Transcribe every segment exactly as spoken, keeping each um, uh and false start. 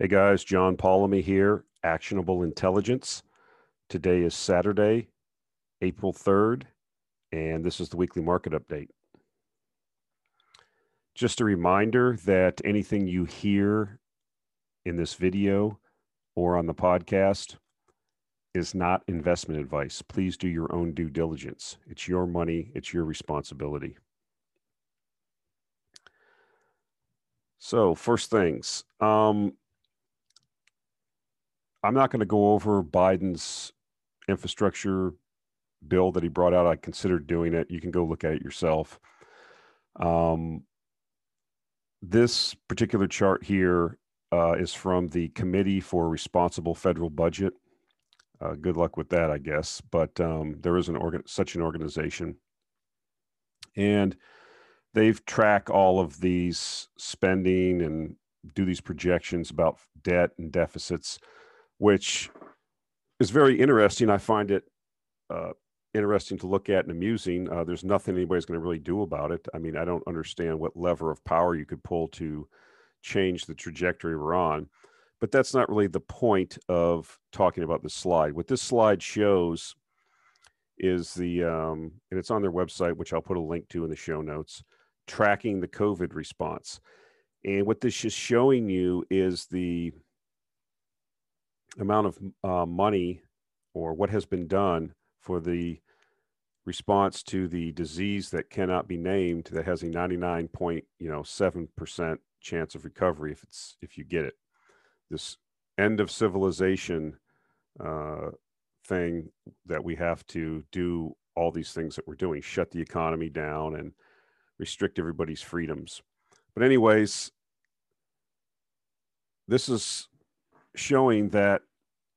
Hey guys, John Polomy here, Actionable Intelligence. Today is Saturday, April third, and this is the weekly market update. Just a reminder that anything you hear in this video or on the podcast is not investment advice. Please do your own due diligence. It's your money, it's your responsibility. So first things, um, I'm not going to go over Biden's infrastructure bill that he brought out. I considered doing it. You can go look at it yourself. Um, this particular chart here uh, is from the Committee for Responsible Federal Budget. Uh, good luck with that, I guess. But um, there is an organ- such an organization. And they've tracked all of these spending and do these projections about debt and deficits, which is very interesting. I find it uh, interesting to look at and amusing. Uh, there's nothing anybody's going to really do about it. I mean, I don't understand what lever of power you could pull to change the trajectory we're on, but that's not really the point of talking about this slide. What this slide shows is the, um, and it's on their website, which I'll put a link to in the show notes, tracking the COVID response. And what this is showing you is the amount of uh, money or what has been done for the response to the disease that cannot be named that has a ninety-nine point seven percent chance of recovery if it's if you get it. This end of civilization uh, thing that we have to do all these things that we're doing, shut the economy down and restrict everybody's freedoms. But anyways, this is showing that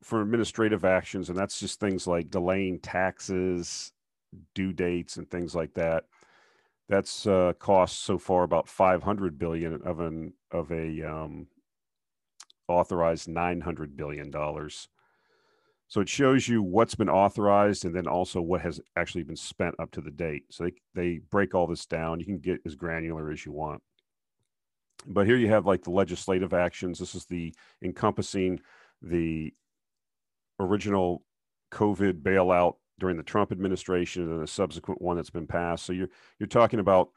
for administrative actions, and that's just things like delaying taxes, due dates, and things like that, that's uh, cost so far about five hundred billion dollars of an of a um, authorized nine hundred billion dollars. So it shows you what's been authorized and then also what has actually been spent up to the date. So they, they break all this down. You can get as granular as you want. But here you have like the legislative actions. This is the encompassing the original COVID bailout during the Trump administration and a subsequent one that's been passed. So you're, you're talking about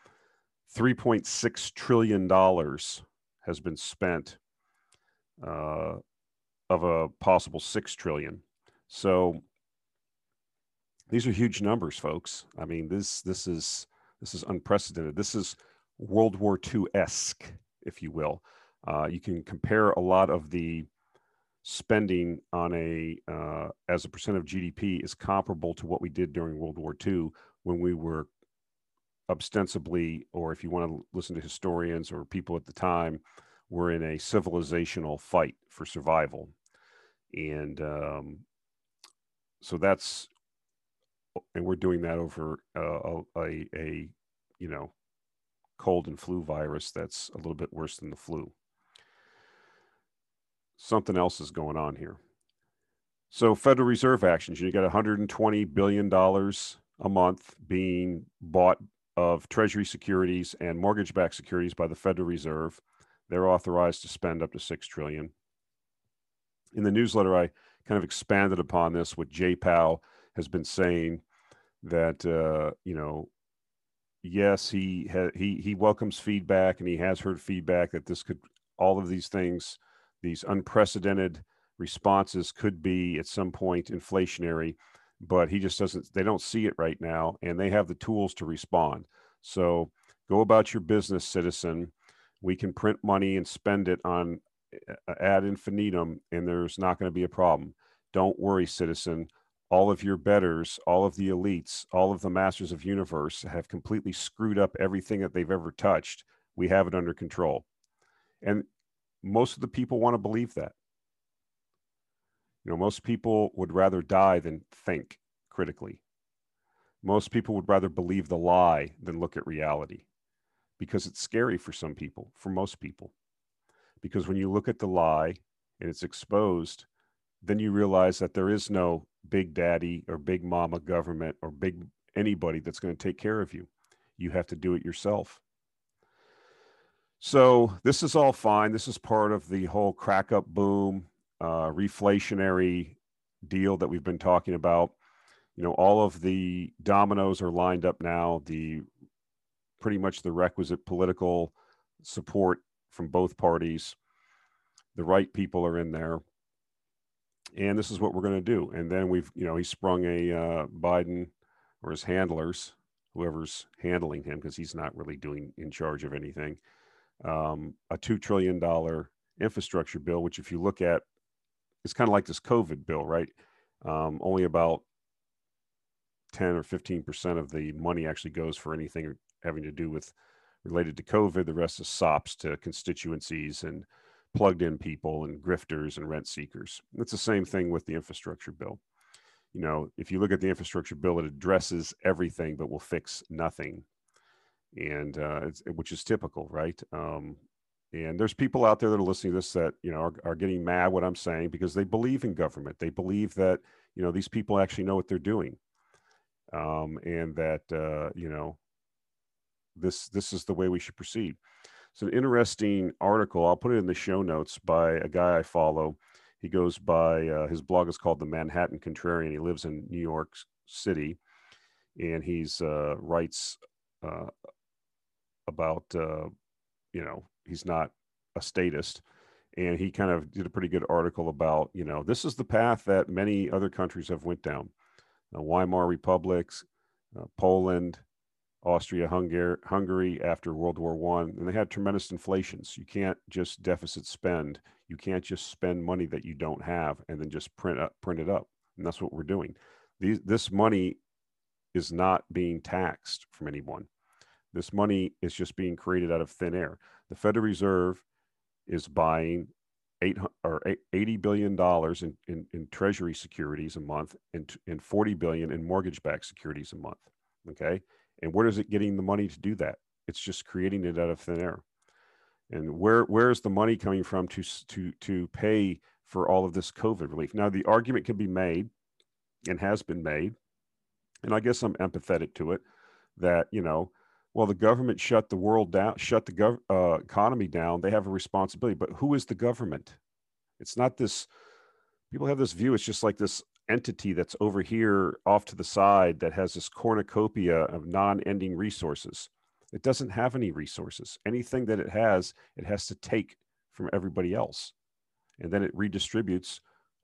three point six trillion dollars has been spent uh, of a possible six trillion dollars. So these are huge numbers, folks. I mean, this this is this is unprecedented. This is World War two-esque, if you will. Uh, you can compare a lot of the spending on a uh, as a percent of G D P is comparable to what we did during World War two when we were ostensibly, or if you want to listen to historians or people at the time, we're in a civilizational fight for survival. And um, so that's, and we're doing that over uh, a, a, you know, cold and flu virus that's a little bit worse than the flu. Something else is going on here. So Federal Reserve actions, you got one hundred twenty billion dollars a month being bought of Treasury securities and mortgage-backed securities by the Federal Reserve. They're authorized to spend up to six trillion dollars. In the newsletter, I kind of expanded upon this, what Jay Powell has been saying that, uh, you know, yes, he, ha- he, he welcomes feedback and he has heard feedback that this could, all of these things, these unprecedented responses could be at some point inflationary, but he just doesn't, they don't see it right now and they have the tools to respond. So go about your business, citizen. We can print money and spend it on ad infinitum, and there's not going to be a problem. Don't worry, citizen. All of your betters, all of the elites, all of the masters of universe have completely screwed up everything that they've ever touched. We have it under control. And most of the people want to believe that. You know, most people would rather die than think critically. Most people would rather believe the lie than look at reality, because it's scary for some people, for most people. Because when you look at the lie and it's exposed, then you realize that there is no big daddy or big mama government or big anybody that's going to take care of you. You have to do it yourself. So this is all fine. This is part of the whole crack up boom, uh, reflationary deal that we've been talking about. You know, all of the dominoes are lined up now. The pretty much the requisite political support from both parties. The right people are in there. And this is what we're going to do. And then we've, you know, he sprung a uh, Biden or his handlers, whoever's handling him, because he's not really doing in charge of anything, um, a two trillion dollars infrastructure bill, which if you look at, it's kind of like this COVID bill, right? Um, only about ten or fifteen percent of the money actually goes for anything having to do with related to COVID. The rest is sops to constituencies and plugged in people and grifters and rent seekers. It's the same thing with the infrastructure bill. You know, if you look at the infrastructure bill, it addresses everything, but will fix nothing. And uh, it's, which is typical, right? Um, and there's people out there that are listening to this that, you know, are, are getting mad what I'm saying because they believe in government. They believe that, you know, these people actually know what they're doing. Um, and that, uh, you know, this, this is the way we should proceed. It's an interesting article. I'll put it in the show notes by a guy I follow. He goes by, uh, his blog is called The Manhattan Contrarian. He lives in New York City, and he's uh, writes uh, about, uh, you know, he's not a statist. And he kind of did a pretty good article about, you know, this is the path that many other countries have went down. Uh, Weimar Republics, uh, Poland, Austria-Hungary after World War One, and they had tremendous inflations. You can't just deficit spend. You can't just spend money that you don't have and then just print up, print it up. And that's what we're doing. These, this money is not being taxed from anyone. This money is just being created out of thin air. The Federal Reserve is buying eight or eighty billion dollars in, in, in treasury securities a month and, and forty billion dollars in mortgage-backed securities a month, okay? And where is it getting the money to do that? It's just creating it out of thin air. And where where is the money coming from to to to pay for all of this COVID relief? Now the argument can be made, and has been made, and I guess I'm empathetic to it, that you know, well the government shut the world down, shut the gov uh, economy down. They have a responsibility, but who is the government? It's not this. People have this view. It's just like this entity that's over here off to the side that has this cornucopia of non-ending resources. It doesn't have any resources. Anything that it has, it has to take from everybody else. And then it redistributes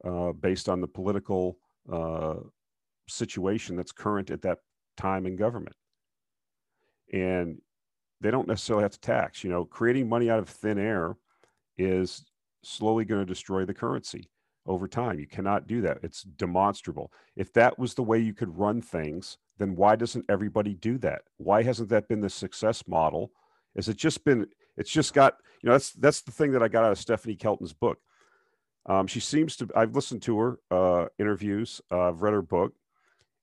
uh, based on the political uh, situation that's current at that time in government. And they don't necessarily have to tax. You know, creating money out of thin air is slowly going to destroy the currency. Over time, you cannot do that. It's demonstrable. If that was the way you could run things, then why doesn't everybody do that? Why hasn't that been the success model? Is it just been, it's just got, you know, that's that's the thing that I got out of Stephanie Kelton's book. Um, she seems to, I've listened to her uh, interviews, uh, I've read her book.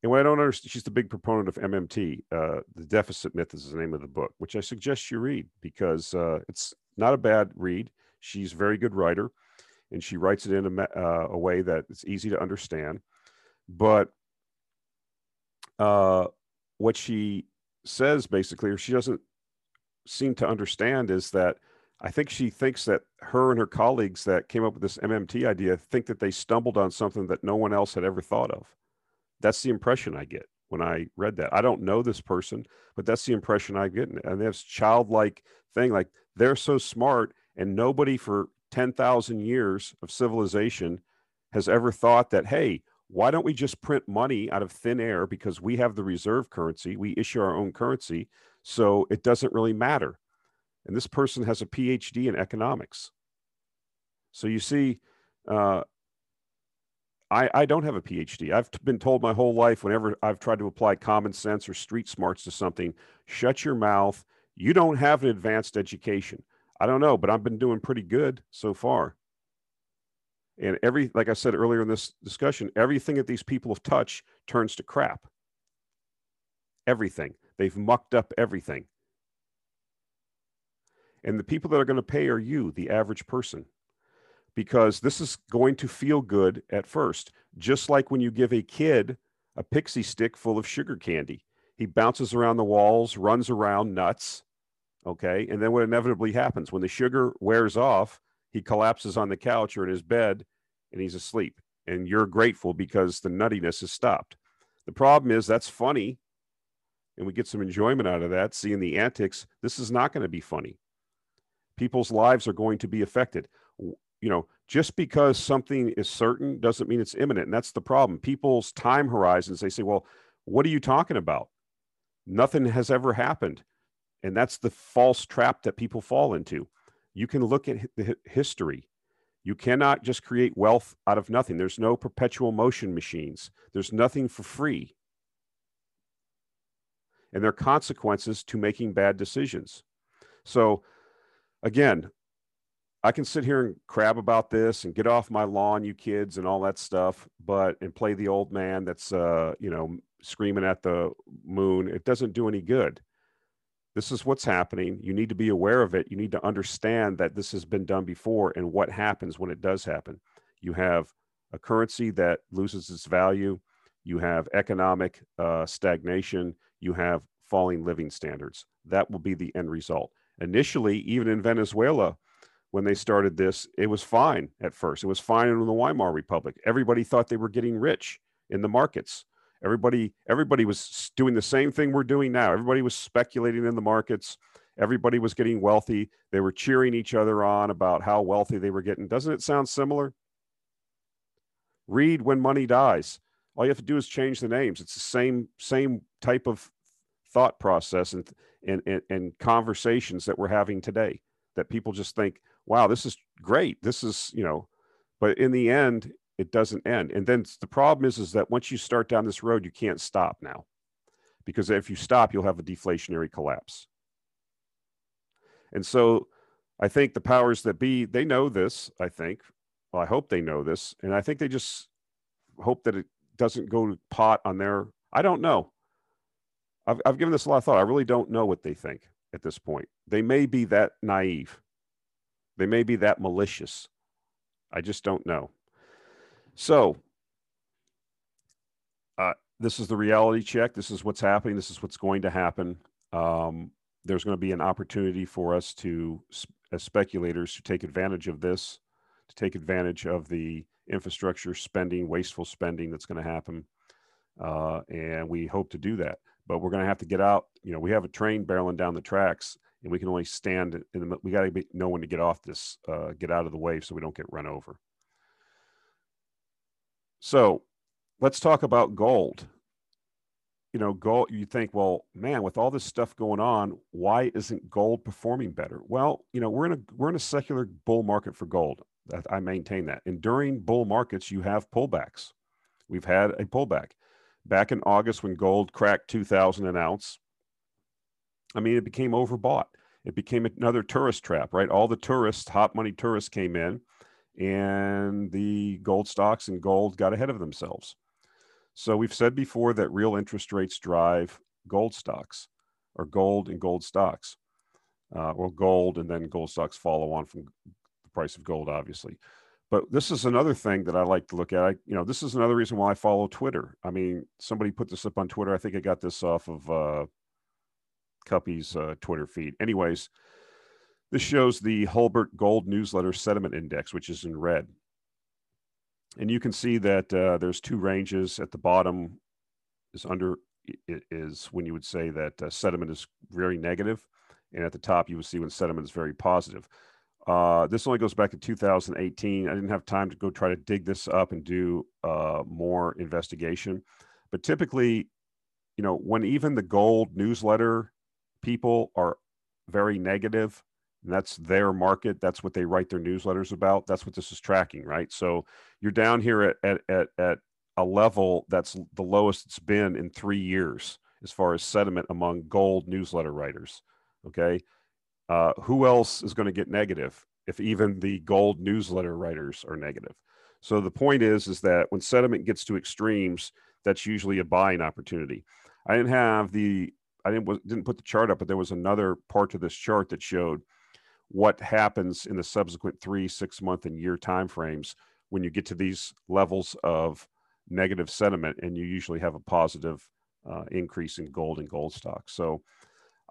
And what I don't understand, she's the big proponent of M M T. Uh, the Deficit Myth is the name of the book, which I suggest you read because uh, it's not a bad read. She's a very good writer. And she writes it in a, uh, a way that it's easy to understand. But uh, what she says, basically, or she doesn't seem to understand, is that I think she thinks that her and her colleagues that came up with this M M T idea think that they stumbled on something that no one else had ever thought of. That's the impression I get when I read that. I don't know this person, but that's the impression I get. And they have this childlike thing, like they're so smart and nobody for ten thousand years of civilization has ever thought that, hey, why don't we just print money out of thin air because we have the reserve currency, we issue our own currency, so it doesn't really matter. And this person has a P H D in economics. So you see, uh, I, I don't have a P H D. I've been told my whole life whenever I've tried to apply common sense or street smarts to something, shut your mouth, you don't have an advanced education. I don't know, but I've been doing pretty good so far. And every, like I said earlier in this discussion, everything that these people have touched turns to crap. Everything. They've mucked up everything. And the people that are going to pay are you, the average person, because this is going to feel good at first. Just like when you give a kid a pixie stick full of sugar candy, he bounces around the walls, runs around nuts. Okay. And then what inevitably happens when the sugar wears off, he collapses on the couch or in his bed and he's asleep. And you're grateful because the nuttiness has stopped. The problem is that's funny. And we get some enjoyment out of that, seeing the antics. This is not going to be funny. People's lives are going to be affected. You know, just because something is certain doesn't mean it's imminent. And that's the problem. People's time horizons, they say, well, what are you talking about? Nothing has ever happened. And that's the false trap that people fall into. You can look at the history. You cannot just create wealth out of nothing. There's no perpetual motion machines. There's nothing for free. And there are consequences to making bad decisions. So again, I can sit here and crab about this and get off my lawn, you kids, and all that stuff, but and play the old man that's, uh, you know, screaming at the moon. It doesn't do any good. This is what's happening. You need to be aware of it. You need to understand that this has been done before and what happens when it does happen. You have a currency that loses its value. You have economic uh, stagnation. You have falling living standards. That will be the end result. Initially, even in Venezuela, when they started this, it was fine at first. It was fine in the Weimar Republic. Everybody thought they were getting rich in the markets. Everybody, everybody was doing the same thing we're doing now. Everybody was speculating in the markets. Everybody was getting wealthy. They were cheering each other on about how wealthy they were getting. Doesn't it sound similar? Read When Money Dies. All you have to do is change the names. It's the same, same type of thought process and, and, and, and conversations that we're having today that people just think, wow, this is great. This is, you know, but in the end, it doesn't end. And then the problem is, is that once you start down this road, you can't stop now, because if you stop, you'll have a deflationary collapse. And so I think the powers that be, they know this, I think. Well, I hope they know this. And I think they just hope that it doesn't go to pot on their, I don't know. I've, I've given this a lot of thought. I really don't know what they think at this point. They may be that naive. They may be that malicious. I just don't know. So uh, this is the reality check. This is what's happening. This is what's going to happen. Um, there's going to be an opportunity for us to, as speculators, to take advantage of this, to take advantage of the infrastructure spending, wasteful spending that's going to happen. Uh, and we hope to do that. But we're going to have to get out. You know, we have a train barreling down the tracks, and we can only stand in the, we got to know when to get off this, uh, get out of the way so we don't get run over. So let's talk about gold. You know, gold, you think, well, man, with all this stuff going on, why isn't gold performing better? Well, you know, we're in a, we're in a secular bull market for gold. I maintain that. And during bull markets, you have pullbacks. We've had a pullback. Back in August when gold cracked two thousand an ounce, I mean, it became overbought. It became another tourist trap, right? All the tourists, hot money tourists came in, and the gold stocks and gold got ahead of themselves. So we've said before that real interest rates drive gold stocks, or gold and gold stocks, uh, or gold and then gold stocks follow on from the price of gold, obviously. But this is another thing that I like to look at. I, you know, this is another reason why I follow Twitter. I mean, somebody put this up on Twitter. I think I got this off of uh, Cuppy's uh, Twitter feed. Anyways, this shows the Hulbert Gold Newsletter Sediment Index, which is in red. And you can see that uh, there's two ranges. At the bottom is under is when you would say that uh, sediment is very negative, and at the top you would see when sediment is very positive. Uh, this only goes back to two thousand eighteen. I didn't have time to go try to dig this up and do uh, more investigation. But typically, you know, when even the gold newsletter people are very negative, and that's their market, that's what they write their newsletters about, that's what this is tracking, right? So you're down here at, at, at a level that's the lowest it's been in three years as far as sentiment among gold newsletter writers, okay? Uh, who else is going to get negative if even the gold newsletter writers are negative? So the point is, is that when sediment gets to extremes, that's usually a buying opportunity. I didn't have the, I didn't, didn't put the chart up, but there was another part to this chart that showed what happens in the subsequent three, six month and year timeframes when you get to these levels of negative sediment, and you usually have a positive uh, increase in gold and gold stocks. So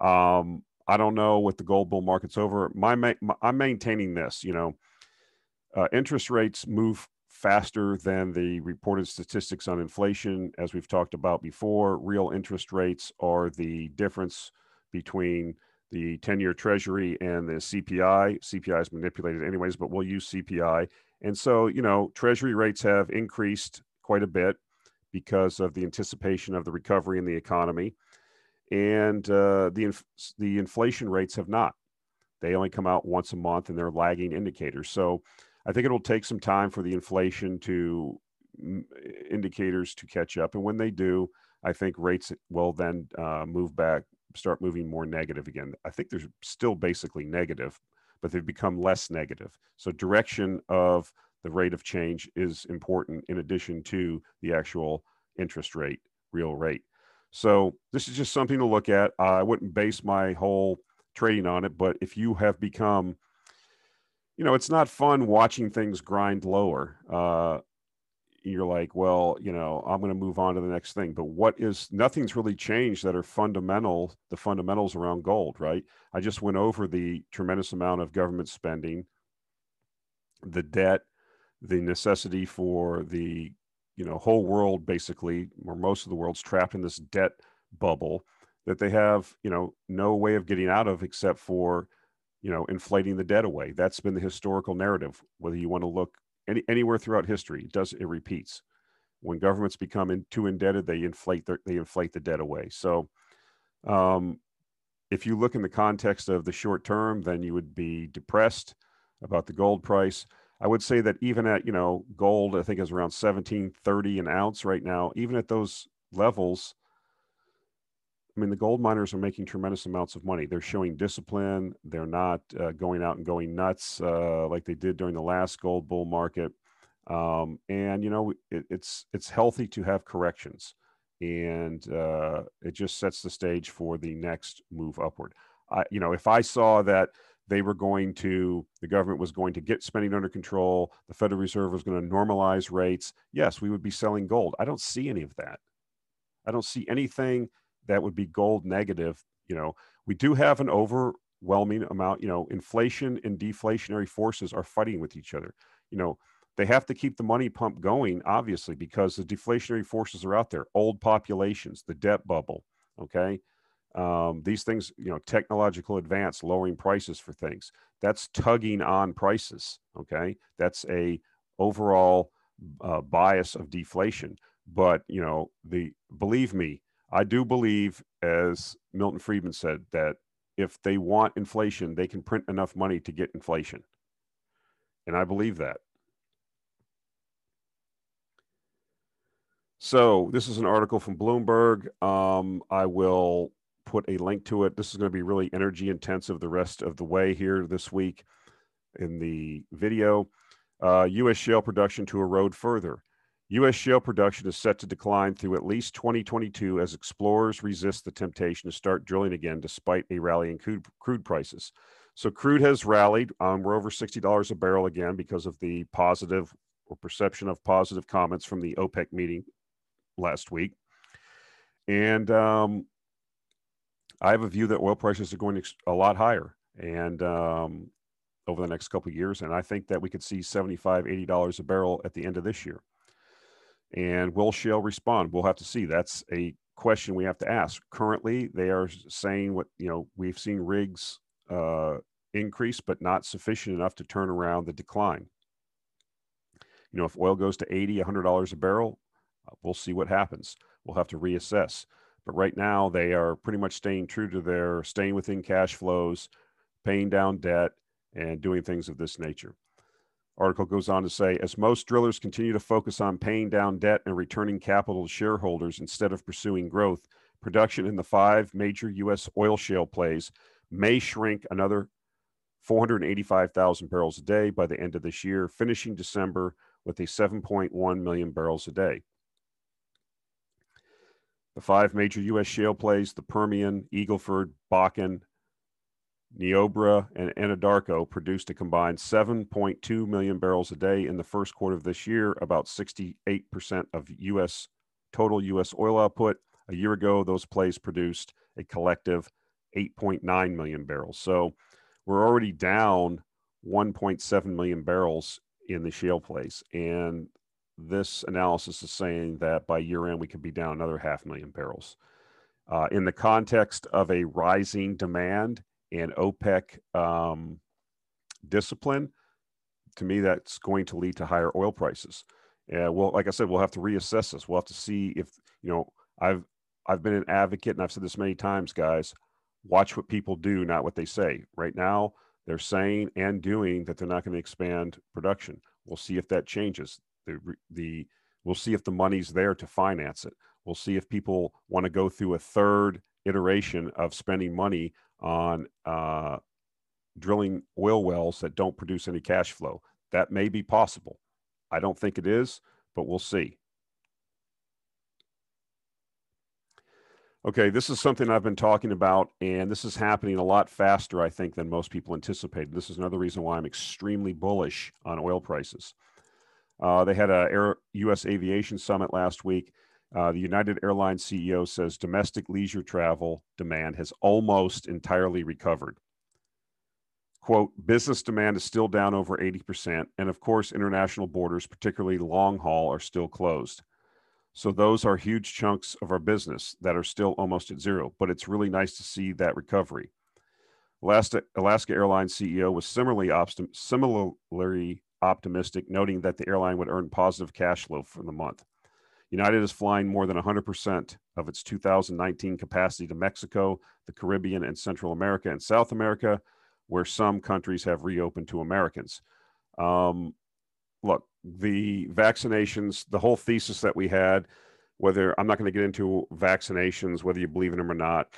um, I don't know what the gold bull market's over. My, my I'm maintaining this, you know, uh, interest rates move faster than the reported statistics on inflation. As we've talked about before, real interest rates are the difference between the ten-year treasury and the C P I. C P I is manipulated anyways, but we'll use C P I. And so, you know, treasury rates have increased quite a bit because of the anticipation of the recovery in the economy. And uh, the, inf the inflation rates have not. They only come out once a month and they're lagging indicators. So I think it'll take some time for the inflation to indicators to catch up. And when they do, I think rates will then uh, move back, start moving more negative again. I think they're still basically negative, but they've become less negative. So direction of the rate of change is important in addition to the actual interest rate, real rate. So this is just something to look at. I wouldn't base my whole trading on it, but if you have become, you know, it's not fun watching things grind lower. Uh, you're like, well, you know, I'm going to move on to the next thing. But what is, nothing's really changed that are fundamental, the fundamentals around gold, right? I just went over the tremendous amount of government spending, the debt, the necessity for the, you know, whole world basically, or most of the world's trapped in this debt bubble that they have, you know, no way of getting out of except for, you know, inflating the debt away. That's been the historical narrative, whether you want to look Any, anywhere throughout history, it does, it repeats. When governments become in, too indebted, they inflate their, they inflate the debt away. So um, if you look in the context of the short term, then you would be depressed about the gold price. I would say that even at, you know, gold, I think is around seventeen thirty an ounce right now, even at those levels, I mean, the gold miners are making tremendous amounts of money. They're showing discipline. They're not uh, going out and going nuts uh, like they did during the last gold bull market. Um, and, you know, it, it's, it's healthy to have corrections. And uh, it just sets the stage for the next move upward. I, you know, if I saw that they were going to, the government was going to get spending under control, the Federal Reserve was going to normalize rates, yes, we would be selling gold. I don't see any of that. I don't see anything that would be gold negative. You know, we do have an overwhelming amount, you know, inflation and deflationary forces are fighting with each other. You know, they have to keep the money pump going, obviously, because the deflationary forces are out there, old populations, the debt bubble, okay? Um, these things, you know, technological advance, lowering prices for things, that's tugging on prices, okay? That's a overall uh, bias of deflation. But, you know, the, believe me, I do believe, as Milton Friedman said, that if they want inflation, they can print enough money to get inflation. And I believe that. So this is an article from Bloomberg. Um, I will put a link to it. This is going to be really energy intensive the rest of the way here this week in the video. Uh, U S shale production to erode further. U S shale production is set to decline through at least twenty twenty-two as explorers resist the temptation to start drilling again despite a rally in crude, crude prices. So crude has rallied. Um, we're over sixty dollars a barrel again because of the positive or perception of positive comments from the OPEC meeting last week. And um, I have a view that oil prices are going a lot higher and um, over the next couple of years. And I think that we could see seventy-five, eighty dollars a barrel at the end of this year. And will shale respond? We'll have to see. That's a question we have to ask. Currently, they are saying what, you know, we've seen rigs uh, increase, but not sufficient enough to turn around the decline. You know, if oil goes to eighty, a hundred dollars a barrel, uh, we'll see what happens. We'll have to reassess. But right now, they are pretty much staying true to their staying within cash flows, paying down debt, and doing things of this nature. Article goes on to say, as most drillers continue to focus on paying down debt and returning capital to shareholders instead of pursuing growth, production in the five major U S oil shale plays may shrink another four hundred eighty-five thousand barrels a day by the end of this year, finishing December with a seven point one million barrels a day. The five major U S shale plays, the Permian, Eagle Ford, Bakken, Niobra, and Anadarko, produced a combined seven point two million barrels a day in the first quarter of this year, about sixty-eight percent of U S total U S oil output. A year ago, those plays produced a collective eight point nine million barrels. So we're already down one point seven million barrels in the shale plays. And this analysis is saying that by year end, we could be down another half million barrels. Uh, in the context of a rising demand and OPEC um, discipline, to me, that's going to lead to higher oil prices. And uh, well, like I said, we'll have to reassess this. We'll have to see if, you know, I've, I've been an advocate, and I've said this many times, guys, watch what people do, not what they say. Right now, they're saying and doing that they're not going to expand production. We'll see if that changes. The, the, we'll see if the money's there to finance it. We'll see if people want to go through a third iteration of spending money on uh, drilling oil wells that don't produce any cash flow. That may be possible. I don't think it is, but we'll see. Okay, this is something I've been talking about, and this is happening a lot faster, I think, than most people anticipated. This is another reason why I'm extremely bullish on oil prices. Uh, they had a U S aviation summit last week. Uh, the United Airlines C E O says domestic leisure travel demand has almost entirely recovered. Quote, business demand is still down over eighty percent. And of course, international borders, particularly long haul, are still closed. So those are huge chunks of our business that are still almost at zero, but it's really nice to see that recovery. Alaska, Alaska Airlines C E O was similarly, optim, similarly optimistic, noting that the airline would earn positive cash flow for the month. United is flying more than one hundred percent of its two thousand nineteen capacity to Mexico, the Caribbean, and Central America and South America, where some countries have reopened to Americans. Um, Look, the vaccinations, the whole thesis that we had, whether I'm not going to get into vaccinations, whether you believe in them or not,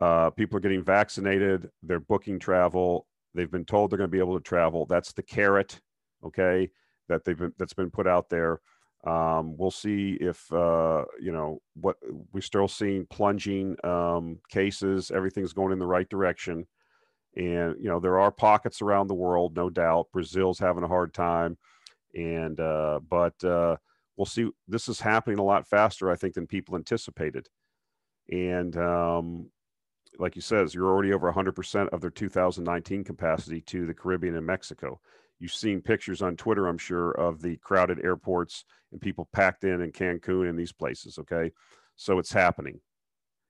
uh, people are getting vaccinated, they're booking travel, they've been told they're going to be able to travel. That's the carrot, okay, that they've been, that's been put out there. Um, we'll see if, uh, you know, what we're still seeing plunging um, cases, everything's going in the right direction. And, you know, there are pockets around the world, no doubt. Brazil's having a hard time. And, uh, but, uh, we'll see. This is happening a lot faster, I think, than people anticipated. And, um, like you says, you're already over a hundred percent of their two thousand nineteen capacity to the Caribbean and Mexico. You've seen pictures on Twitter, I'm sure, of the crowded airports and people packed in in Cancun and these places. Okay. So it's happening.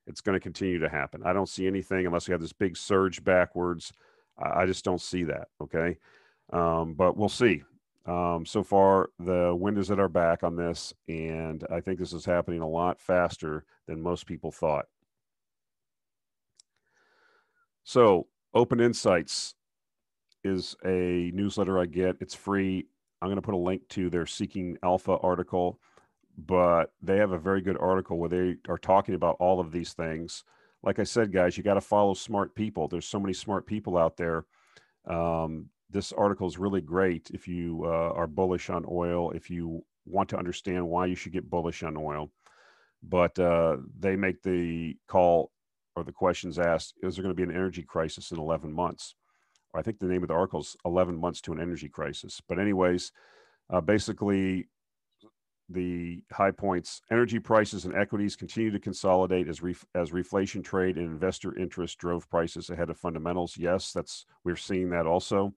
It's going to continue to happen. I don't see anything unless we have this big surge backwards. I, I just don't see that. Okay. Um, but we'll see. Um, so far, the wind is at our back on this, and I think this is happening a lot faster than most people thought. So, Open Insights is a newsletter I get. It's free. I'm going to put a link to their Seeking Alpha article, but they have a very good article where they are talking about all of these things. Like I said, guys, you got to follow smart people. There's so many smart people out there. Um, This article is really great if you uh, are bullish on oil, if you want to understand why you should get bullish on oil. But uh, they make the call or the questions asked, is there going to be an energy crisis in eleven months? Or I think the name of the article is eleven months to an energy crisis. But anyways, uh, basically the high points, energy prices and equities continue to consolidate as ref as reflation trade and investor interest drove prices ahead of fundamentals. Yes, that's we're seeing that also.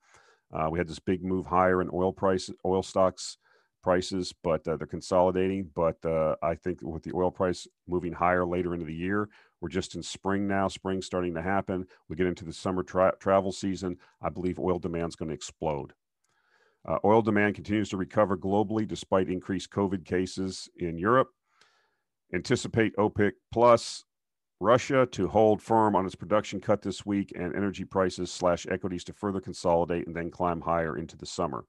Uh, we had this big move higher in oil prices, oil stocks prices, but uh, they're consolidating. But uh, I think with the oil price moving higher later into the year, we're just in spring now. Spring's starting to happen. We get into the summer tra travel season. I believe oil demand's going to explode. Uh, oil demand continues to recover globally despite increased COVID cases in Europe. Anticipate OPEC plus Russia to hold firm on its production cut this week and energy prices slash equities to further consolidate and then climb higher into the summer.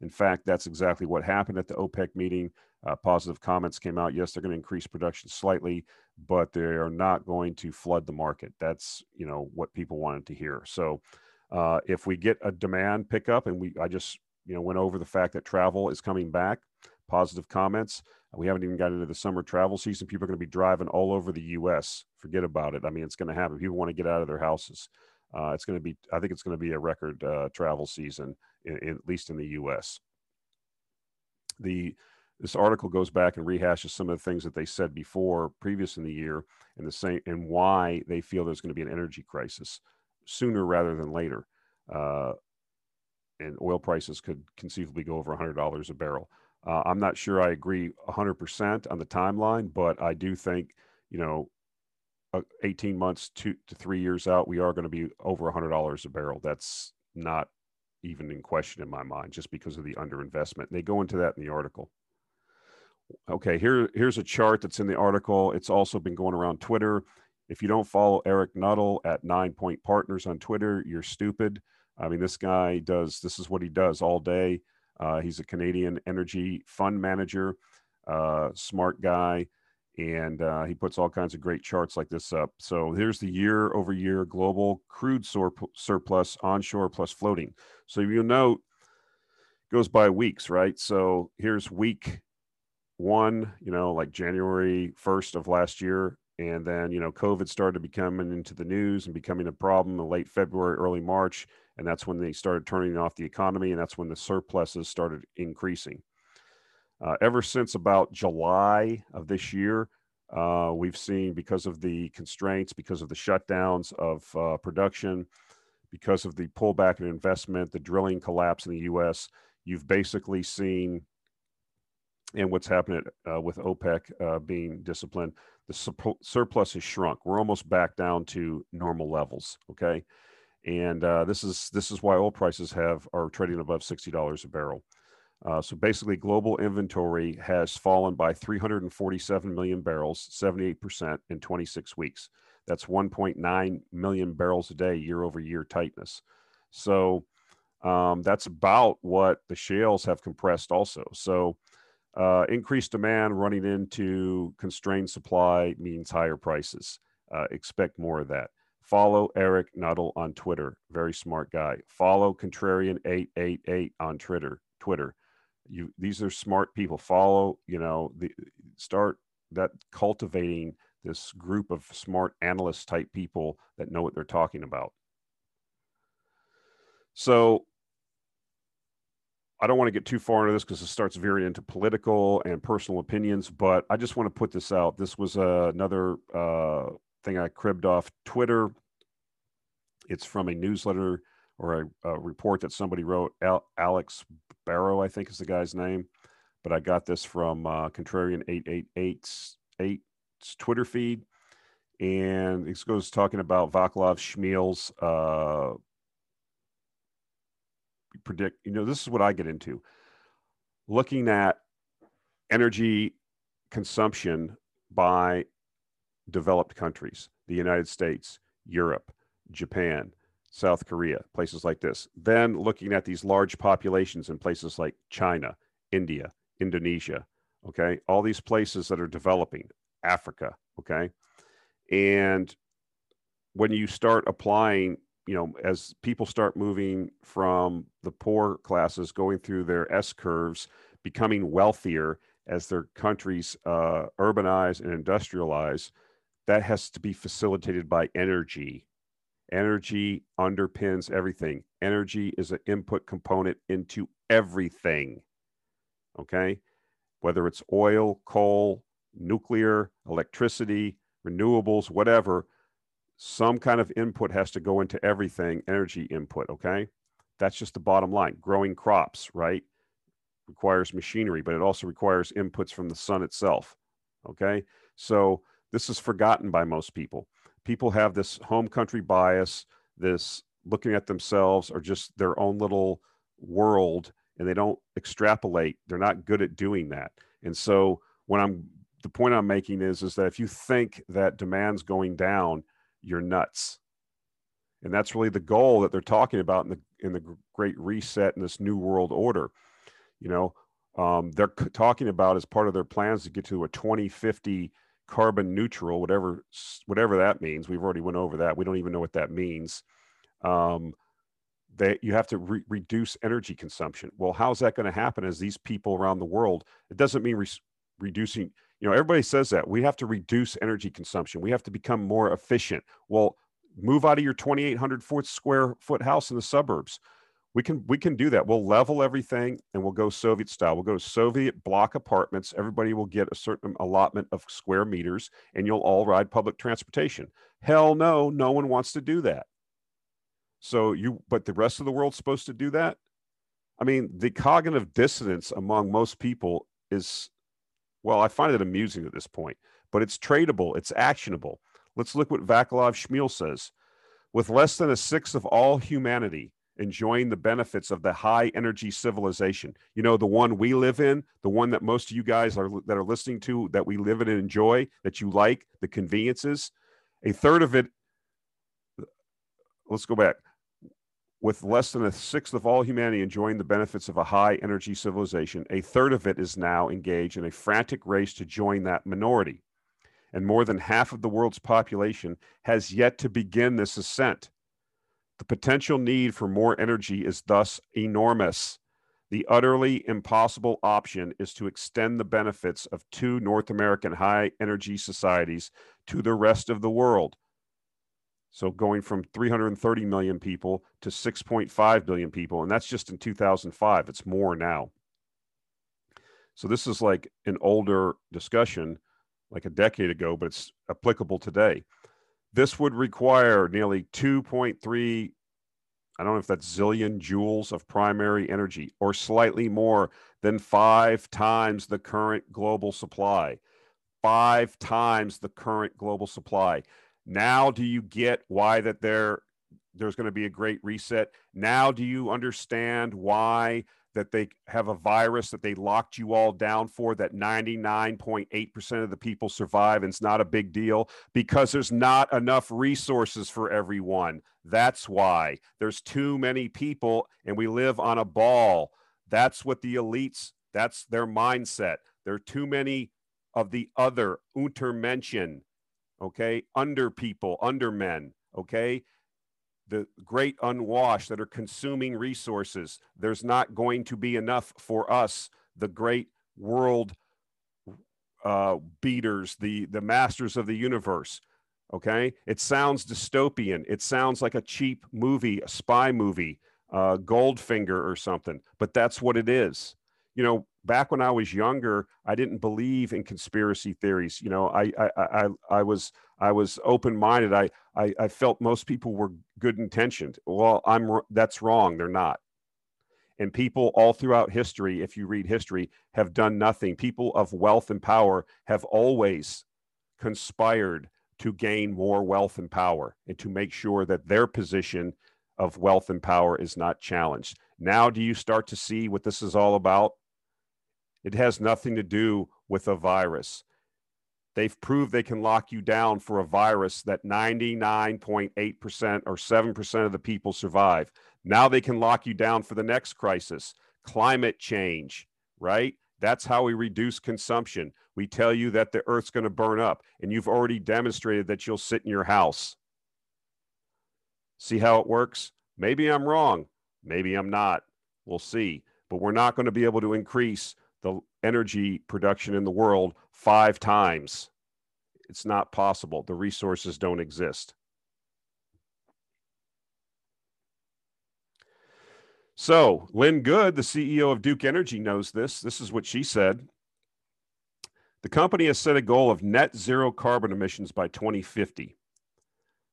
In fact, that's exactly what happened at the OPEC meeting. Uh, positive comments came out. Yes, they're going to increase production slightly, but they are not going to flood the market. That's, you know, what people wanted to hear. So uh, if we get a demand pickup and we, I just, you know, went over the fact that travel is coming back, positive comments. We haven't even got into the summer travel season. People are going to be driving all over the U S Forget about it. I mean, it's going to happen. People want to get out of their houses. Uh, it's going to be, I think it's going to be a record uh, travel season, in, in, at least in the U S The This article goes back and rehashes some of the things that they said before, previous in the year, and the same, and why they feel there's going to be an energy crisis sooner rather than later. Uh, and oil prices could conceivably go over one hundred dollars a barrel. Uh, I'm not sure I agree one hundred percent on the timeline, but I do think, you know, eighteen months, two to three years out, we are going to be over one hundred dollars a barrel. That's not even in question in my mind, just because of the underinvestment. They go into that in the article. Okay, here, here's a chart that's in the article. It's also been going around Twitter. If you don't follow Eric Nuttall at Nine Point Partners on Twitter, you're stupid. I mean, this guy does, this is what he does all day. Uh, he's a Canadian energy fund manager, uh, smart guy, and uh, he puts all kinds of great charts like this up. So here's the year over year global crude sur surplus onshore plus floating. So you'll note it goes by weeks, right? So here's week one, you know, like January first of last year. And then, you know, COVID started becoming into the news and becoming a problem in late February, early March. And that's when they started turning off the economy. And that's when the surpluses started increasing. Uh, ever since about July of this year, uh, we've seen, because of the constraints, because of the shutdowns of uh, production, because of the pullback in investment, the drilling collapse in the U S, you've basically seen, and what's happening uh, with OPEC uh, being disciplined, the surplus has shrunk. We're almost back down to normal levels, okay? And uh, this is this is why oil prices have are trading above sixty dollars a barrel. Uh, so basically, global inventory has fallen by three hundred forty-seven million barrels, seventy-eight percent in twenty-six weeks. That's one point nine million barrels a day, year-over-year tightness. So um, that's about what the shales have compressed also. So Uh, increased demand running into constrained supply means higher prices. Uh, expect more of that. Follow Eric Nuttall on Twitter. Very smart guy. Follow Contrarian eight eight eight on Twitter. Twitter. You, these are smart people. Follow, you know, the, start that cultivating this group of smart analyst type people that know what they're talking about. So I don't want to get too far into this because it starts veering into political and personal opinions, but I just want to put this out. This was uh, another uh, thing I cribbed off Twitter. It's from a newsletter or a, a report that somebody wrote. Al Alex Barrow, I think is the guy's name, but I got this from uh, Contrarian eight eight eight's Twitter feed. And it goes talking about Vaclav Smil's uh predict, you know, this is what I get into, looking at energy consumption by developed countries, the United States, Europe, Japan, South Korea, places like this. Then looking at these large populations in places like China, India, Indonesia, okay, all these places that are developing, Africa, okay. And when you start applying, you know, as people start moving from the poor classes, going through their S curves, becoming wealthier as their countries uh, urbanize and industrialize, that has to be facilitated by energy. Energy underpins everything. Energy is an input component into everything, okay? Whether it's oil, coal, nuclear, electricity, renewables, whatever, some kind of input has to go into everything, energy input, okay? That's just the bottom line. Growing crops, right? Requires machinery, but it also requires inputs from the sun itself, okay? So this is forgotten by most people. People have this home country bias, this looking at themselves or just their own little world, and they don't extrapolate. They're not good at doing that. And so when I'm, the point I'm making is, is that if you think that demand's going down, you're nuts. And that's really the goal that they're talking about in the in the Great Reset and this new world order. You know, um, they're talking about as part of their plans to get to a twenty fifty carbon neutral, whatever whatever that means. We've already went over that. We don't even know what that means. Um, that you have to re reduce energy consumption. Well, how's that going to happen as these people around the world? It doesn't mean re reducing. You know, everybody says that we have to reduce energy consumption. We have to become more efficient. Well, move out of your twenty-eight hundred foot square foot house in the suburbs. We can we can do that. We'll level everything and we'll go Soviet style. We'll go to Soviet block apartments. Everybody will get a certain allotment of square meters and you'll all ride public transportation. Hell no, no one wants to do that. So you, but the rest of the world's supposed to do that? I mean, the cognitive dissonance among most people is, well, I find it amusing at this point, but it's tradable, it's actionable. Let's look what Vaclav Smil says. With less than a sixth of all humanity enjoying the benefits of the high energy civilization, you know, the one we live in, the one that most of you guys are that are listening to, that we live in and enjoy, that you like, the conveniences, a third of it, let's go back. With less than a sixth of all humanity enjoying the benefits of a high-energy civilization, a third of it is now engaged in a frantic race to join that minority. And more than half of the world's population has yet to begin this ascent. The potential need for more energy is thus enormous. The utterly impossible option is to extend the benefits of two North American high-energy societies to the rest of the world. So going from three hundred thirty million people to six point five billion people. And that's just in two thousand five. It's more now. So this is like an older discussion, like a decade ago, but it's applicable today. This would require nearly two point three, I don't know if that's zillion joules of primary energy, or slightly more than five times the current global supply. Five times the current global supply. Now do you get why that there, there's going to be a great reset? Now do you understand why that they have a virus that they locked you all down for, that ninety-nine point eight percent of the people survive and it's not a big deal? Because there's not enough resources for everyone. That's why. There's too many people and we live on a ball. That's what the elites, that's their mindset. There are too many of the other, Untermenschen. Okay, under people, under men, okay, the great unwashed that are consuming resources. There's not going to be enough for us, the great world uh, beaters, the, the masters of the universe, okay? It sounds dystopian. It sounds like a cheap movie, a spy movie, uh, Goldfinger or something, but that's what it is. You know, back when I was younger, I didn't believe in conspiracy theories. You know, I I I, I was I was open-minded. I, I I felt most people were good-intentioned. Well, I'm that's wrong. They're not. And people all throughout history, if you read history, have done nothing. People of wealth and power have always conspired to gain more wealth and power and to make sure that their position of wealth and power is not challenged. Now, do you start to see what this is all about? It has nothing to do with a virus. They've proved they can lock you down for a virus that ninety-nine point eight percent or seven percent of the people survive. Now they can lock you down for the next crisis, climate change, right? That's how we reduce consumption. We tell you that the earth's going to burn up, and you've already demonstrated that you'll sit in your house. See how it works? Maybe I'm wrong. Maybe I'm not. We'll see. But we're not going to be able to increase the energy production in the world five times. It's not possible. The resources don't exist. So Lynn Good, the C E O of Duke Energy, knows this. This is what she said. The company has set a goal of net zero carbon emissions by twenty fifty.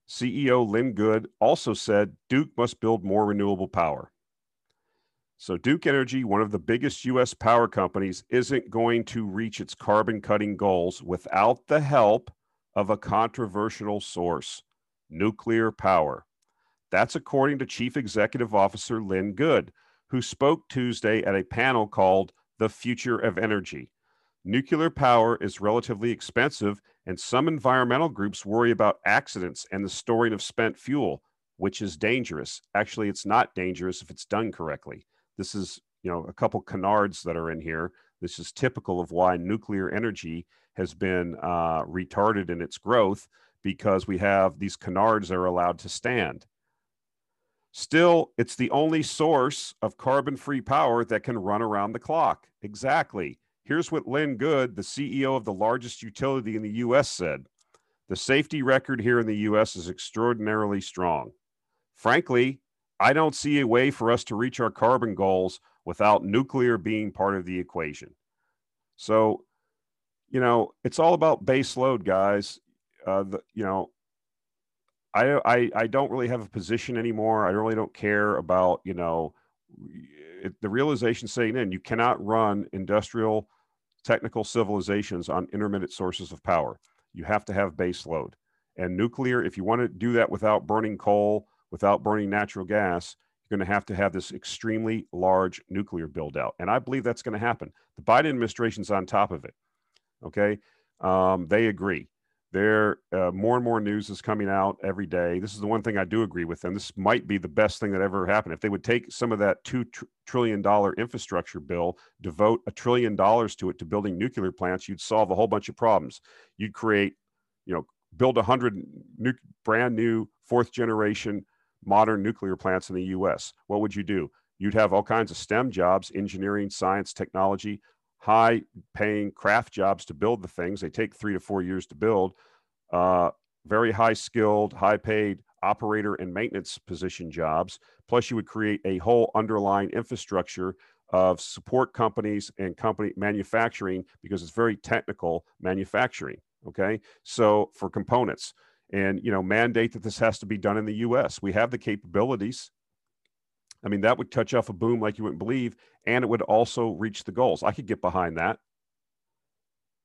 C E O Lynn Good also said Duke must build more renewable power. So Duke Energy, one of the biggest U S power companies, isn't going to reach its carbon-cutting goals without the help of a controversial source, nuclear power. That's according to Chief Executive Officer Lynn Good, who spoke Tuesday at a panel called The Future of Energy. Nuclear power is relatively expensive, and some environmental groups worry about accidents and the storing of spent fuel, which is dangerous. Actually, it's not dangerous if it's done correctly. This is, you know, a couple canards that are in here. This is typical of why nuclear energy has been uh, retarded in its growth, because we have these canards that are allowed to stand. Still, it's the only source of carbon-free power that can run around the clock. Exactly. Here's what Lynn Good, the C E O of the largest utility in the U S, said. The safety record here in the U S is extraordinarily strong. Frankly, I don't see a way for us to reach our carbon goals without nuclear being part of the equation. So, you know, it's all about base load, guys. Uh, the, you know, I, I, I don't really have a position anymore. I really don't care about, you know, it, the realization setting in, you cannot run industrial technical civilizations on intermittent sources of power. You have to have base load. And nuclear, if you want to do that without burning coal, without burning natural gas, you're going to have to have this extremely large nuclear buildout. And I believe that's going to happen. The Biden administration's on top of it. Okay. Um, they agree. There, uh, more and more news is coming out every day. This is the one thing I do agree with them. This might be the best thing that ever happened. If they would take some of that two trillion dollars infrastructure bill, devote a trillion dollars to it, to building nuclear plants, you'd solve a whole bunch of problems. You'd create, you know, build one hundred new, brand new fourth generation modern nuclear plants in the U S. What would you do? You'd have all kinds of STEM jobs, engineering, science, technology, high paying craft jobs to build the things. They take three to four years to build. Uh, very high skilled, high paid operator and maintenance position jobs. Plus you would create a whole underlying infrastructure of support companies and company manufacturing, because it's very technical manufacturing. Okay. So for components, and, you know, mandate that this has to be done in the U S. We have the capabilities. I mean, that would touch off a boom like you wouldn't believe, and it would also reach the goals. I could get behind that.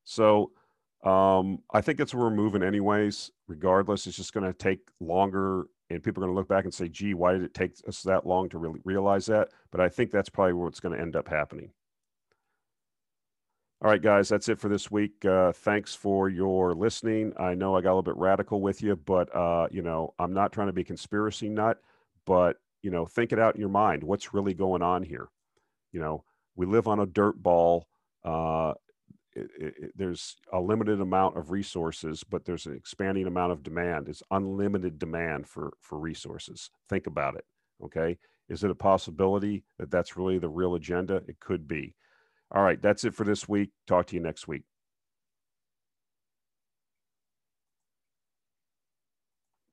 So um, I think that's where we're moving anyways. Regardless, it's just going to take longer, and people are going to look back and say, gee, why did it take us that long to really realize that? But I think that's probably where it's going to end up happening. All right, guys, that's it for this week. Uh, thanks for your listening. I know I got a little bit radical with you, but, uh, you know, I'm not trying to be a conspiracy nut, but, you know, think it out in your mind. What's really going on here? You know, we live on a dirt ball. Uh, it, it, there's a limited amount of resources, but there's an expanding amount of demand. It's unlimited demand for, for resources. Think about it, okay? Is it a possibility that that's really the real agenda? It could be. All right, that's it for this week. Talk to you next week.